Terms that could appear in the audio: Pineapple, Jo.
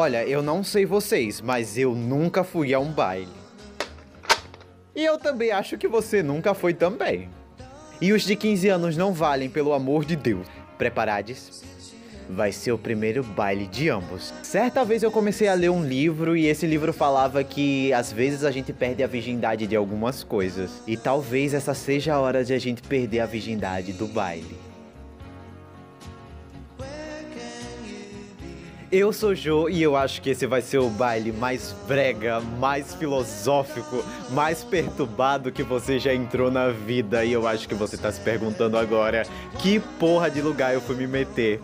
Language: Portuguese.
Olha, eu não sei vocês, mas eu nunca fui a um baile. E eu também acho que você nunca foi também. E os de 15 anos não valem, pelo amor de Deus. Preparades? Vai ser o primeiro baile de ambos. Certa vez eu comecei a ler um livro e esse livro falava que às vezes a gente perde a virgindade de algumas coisas. E talvez essa seja a hora de a gente perder a virgindade do baile. Eu sou Jo e eu acho que esse vai ser o baile mais brega, mais filosófico, mais perturbado que você já entrou na vida. E eu acho que você tá se perguntando agora, que porra de lugar eu fui me meter?